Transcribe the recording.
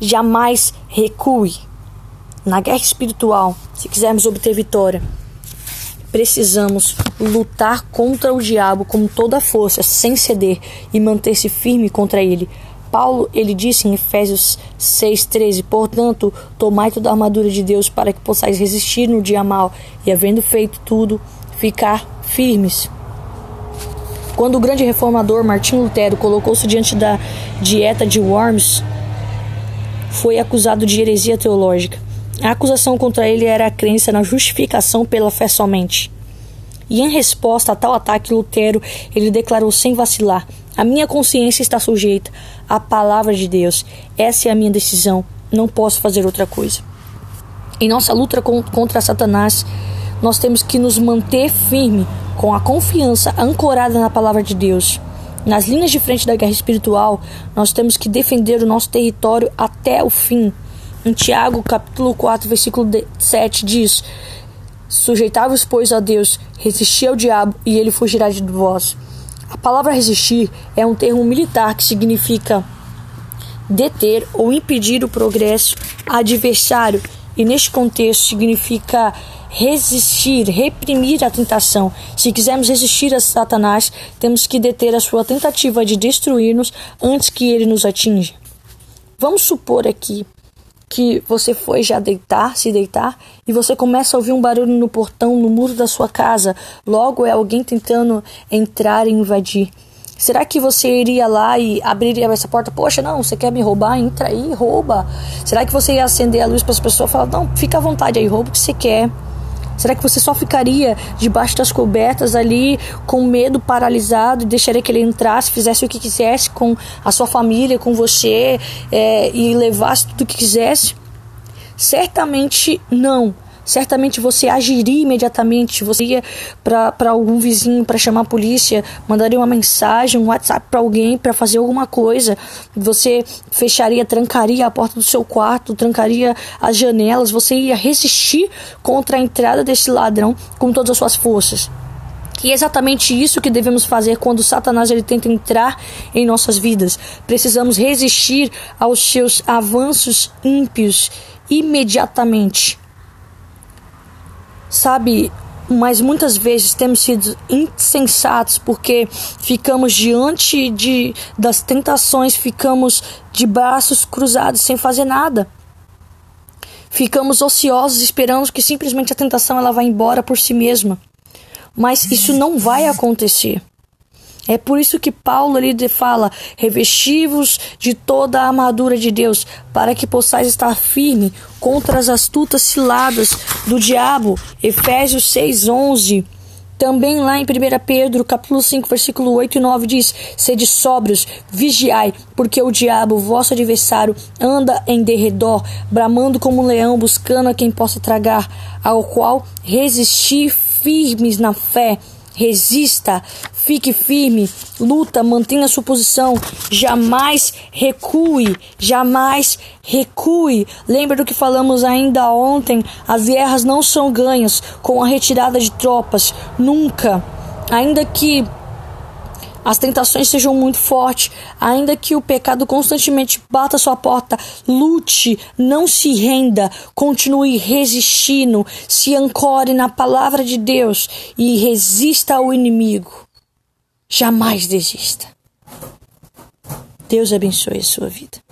jamais recue. Na guerra espiritual, se quisermos obter vitória, precisamos lutar contra o diabo com toda a força, sem ceder e manter-se firme contra ele. Paulo, ele disse em Efésios 6:13, portanto, tomai toda a armadura de Deus para que possais resistir no dia mau e, havendo feito tudo, ficar firmes. Quando o grande reformador Martinho Lutero colocou-se diante da Dieta de Worms, foi acusado de heresia teológica. A acusação contra ele era a crença na justificação pela fé somente. E em resposta a tal ataque, Lutero, ele declarou sem vacilar: a minha consciência está sujeita à palavra de Deus. Essa é a minha decisão. Não posso fazer outra coisa. Em nossa luta contra Satanás, nós temos que nos manter firme com a confiança ancorada na palavra de Deus. Nas linhas de frente da guerra espiritual, nós temos que defender o nosso território até o fim. Em Tiago, capítulo 4, versículo 7, diz: sujeitai-vos, pois, a Deus, resisti ao diabo e ele fugirá de vós. A palavra resistir é um termo militar que significa deter ou impedir o progresso adversário, e neste contexto significa resistir, reprimir a tentação. Se quisermos resistir a Satanás, temos que deter a sua tentativa de destruir-nos antes que ele nos atinja. Vamos supor aqui que você foi já se deitar, e você começa a ouvir um barulho no portão, no muro da sua casa. Logo é alguém tentando entrar e invadir. Será que você iria lá e abriria essa porta? Poxa, não, você quer me roubar? Entra aí, rouba. Será que você ia acender a luz para as pessoas e falar: não, fica à vontade aí, rouba o que você quer? Será que você só ficaria debaixo das cobertas ali, com medo, paralisado, e deixaria que ele entrasse, fizesse o que quisesse com a sua família, com você, e levasse tudo o que quisesse? Certamente não. Certamente você agiria imediatamente. Você ia para algum vizinho para chamar a polícia, mandaria uma mensagem, um WhatsApp para alguém para fazer alguma coisa. Você fecharia, trancaria a porta do seu quarto, trancaria as janelas. Você ia resistir contra a entrada desse ladrão com todas as suas forças. E é exatamente isso que devemos fazer quando Satanás ele tenta entrar em nossas vidas. Precisamos resistir aos seus avanços ímpios imediatamente. Sabe, mas muitas vezes temos sido insensatos porque ficamos diante das tentações, ficamos de braços cruzados sem fazer nada. Ficamos ociosos esperando que simplesmente a tentação ela vai embora por si mesma. Mas isso não vai acontecer. É por isso que Paulo ali fala: revesti-vos de toda a armadura de Deus, para que possais estar firme contra as astutas ciladas do diabo. Efésios 6:11. Também lá em 1 Pedro, capítulo 5, versículo 8 e 9 diz: sede sóbrios, vigiai, porque o diabo, vosso adversário, anda em derredor, bramando como um leão, buscando a quem possa tragar, ao qual resisti firmes na fé. Resista, fique firme, luta, mantenha a sua posição, jamais recue, jamais recue. Lembra do que falamos ainda ontem: as guerras não são ganhas com a retirada de tropas, nunca. Ainda que as tentações sejam muito fortes, ainda que o pecado constantemente bata sua porta, lute, não se renda, continue resistindo, se ancore na palavra de Deus e resista ao inimigo. Jamais desista. Deus abençoe a sua vida.